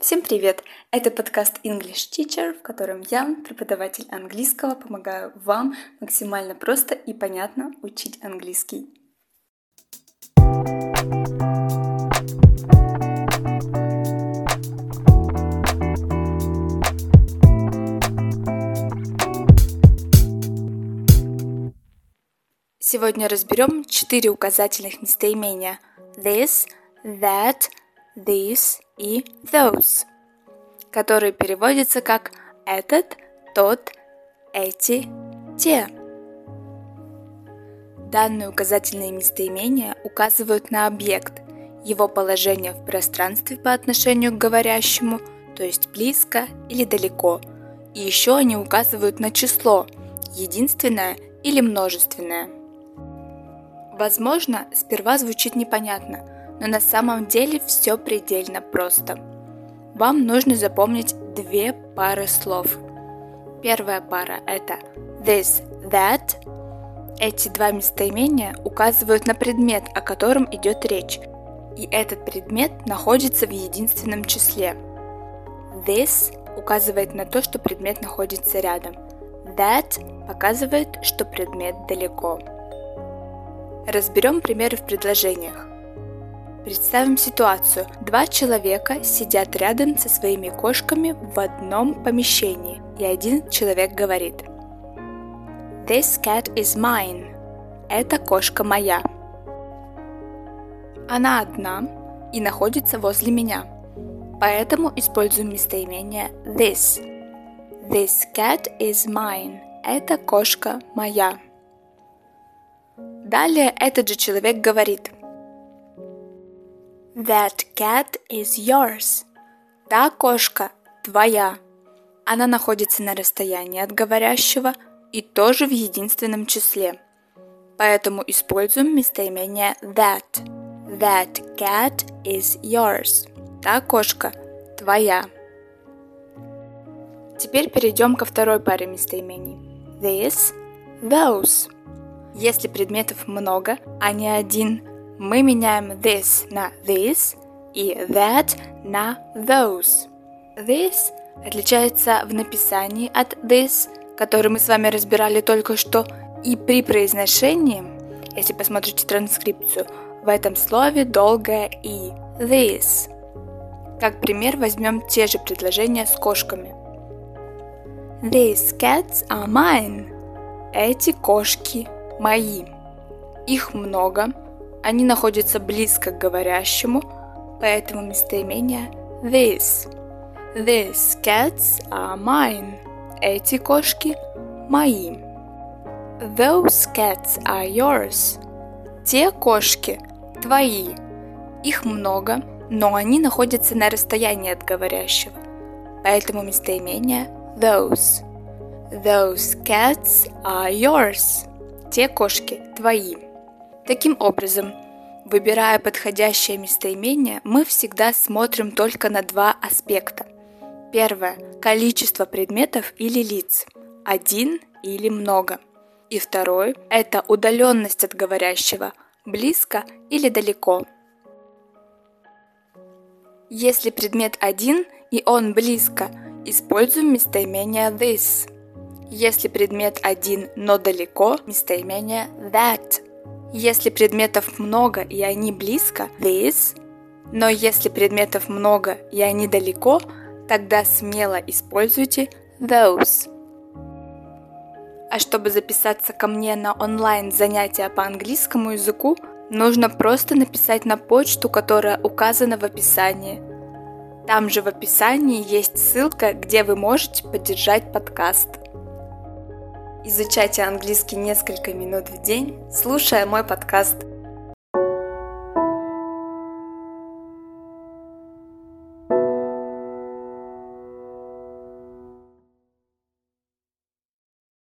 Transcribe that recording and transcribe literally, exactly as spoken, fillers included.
Всем привет! Это подкаст English Teacher, в котором я, преподаватель английского, помогаю вам максимально просто и понятно учить английский. Сегодня разберем четыре указательных местоимения THIS, THAT, THESE и THOSE, которые переводятся как «этот», «тот», «эти», «те». Данные указательные местоимения указывают на объект, его положение в пространстве по отношению к говорящему, то есть близко или далеко, и еще они указывают на число, единственное или множественное. Возможно, сперва звучит непонятно, но на самом деле все предельно просто. Вам нужно запомнить две пары слов. Первая пара – это this, that. Эти два местоимения указывают на предмет, о котором идет речь, и этот предмет находится в единственном числе. This указывает на то, что предмет находится рядом. That показывает, что предмет далеко. Разберем примеры в предложениях. Представим ситуацию. Два человека сидят рядом со своими кошками в одном помещении, и один человек говорит: This cat is mine. Эта кошка моя. Она одна и находится возле меня. Поэтому используем местоимение this. This cat is mine. Эта кошка моя. Далее этот же человек говорит: That cat is yours. Та кошка твоя. Она находится на расстоянии от говорящего и тоже в единственном числе. Поэтому используем местоимение that. That cat is yours. Та кошка твоя. Теперь перейдем ко второй паре местоимений. This, those. Если предметов много, а не один, мы меняем this на these и that на those. This отличается в написании от this, который мы с вами разбирали только что, и при произношении, если посмотрите транскрипцию, в этом слове долгое и this. Как пример возьмем те же предложения с кошками. These cats are mine. Эти кошки мои. Их много. Они находятся близко к говорящему, поэтому местоимение these. These cats are mine. Эти кошки мои. Those cats are yours. Те кошки твои. Их много, но они находятся на расстоянии от говорящего, поэтому местоимение those. Those cats are yours. Те кошки твои. Таким образом, выбирая подходящее местоимение, мы всегда смотрим только на два аспекта. Первое – количество предметов или лиц, один или много. И второе – это удаленность от говорящего, близко или далеко. Если предмет один и он близко, используем местоимение this. Если предмет один, но далеко, местоимение that. Если предметов много и они близко, these, но если предметов много и они далеко, тогда смело используйте those. А чтобы записаться ко мне на онлайн занятия по английскому языку, нужно просто написать на почту, которая указана в описании. Там же в описании есть ссылка, где вы можете поддержать подкаст. Изучайте английский несколько минут в день, слушая мой подкаст.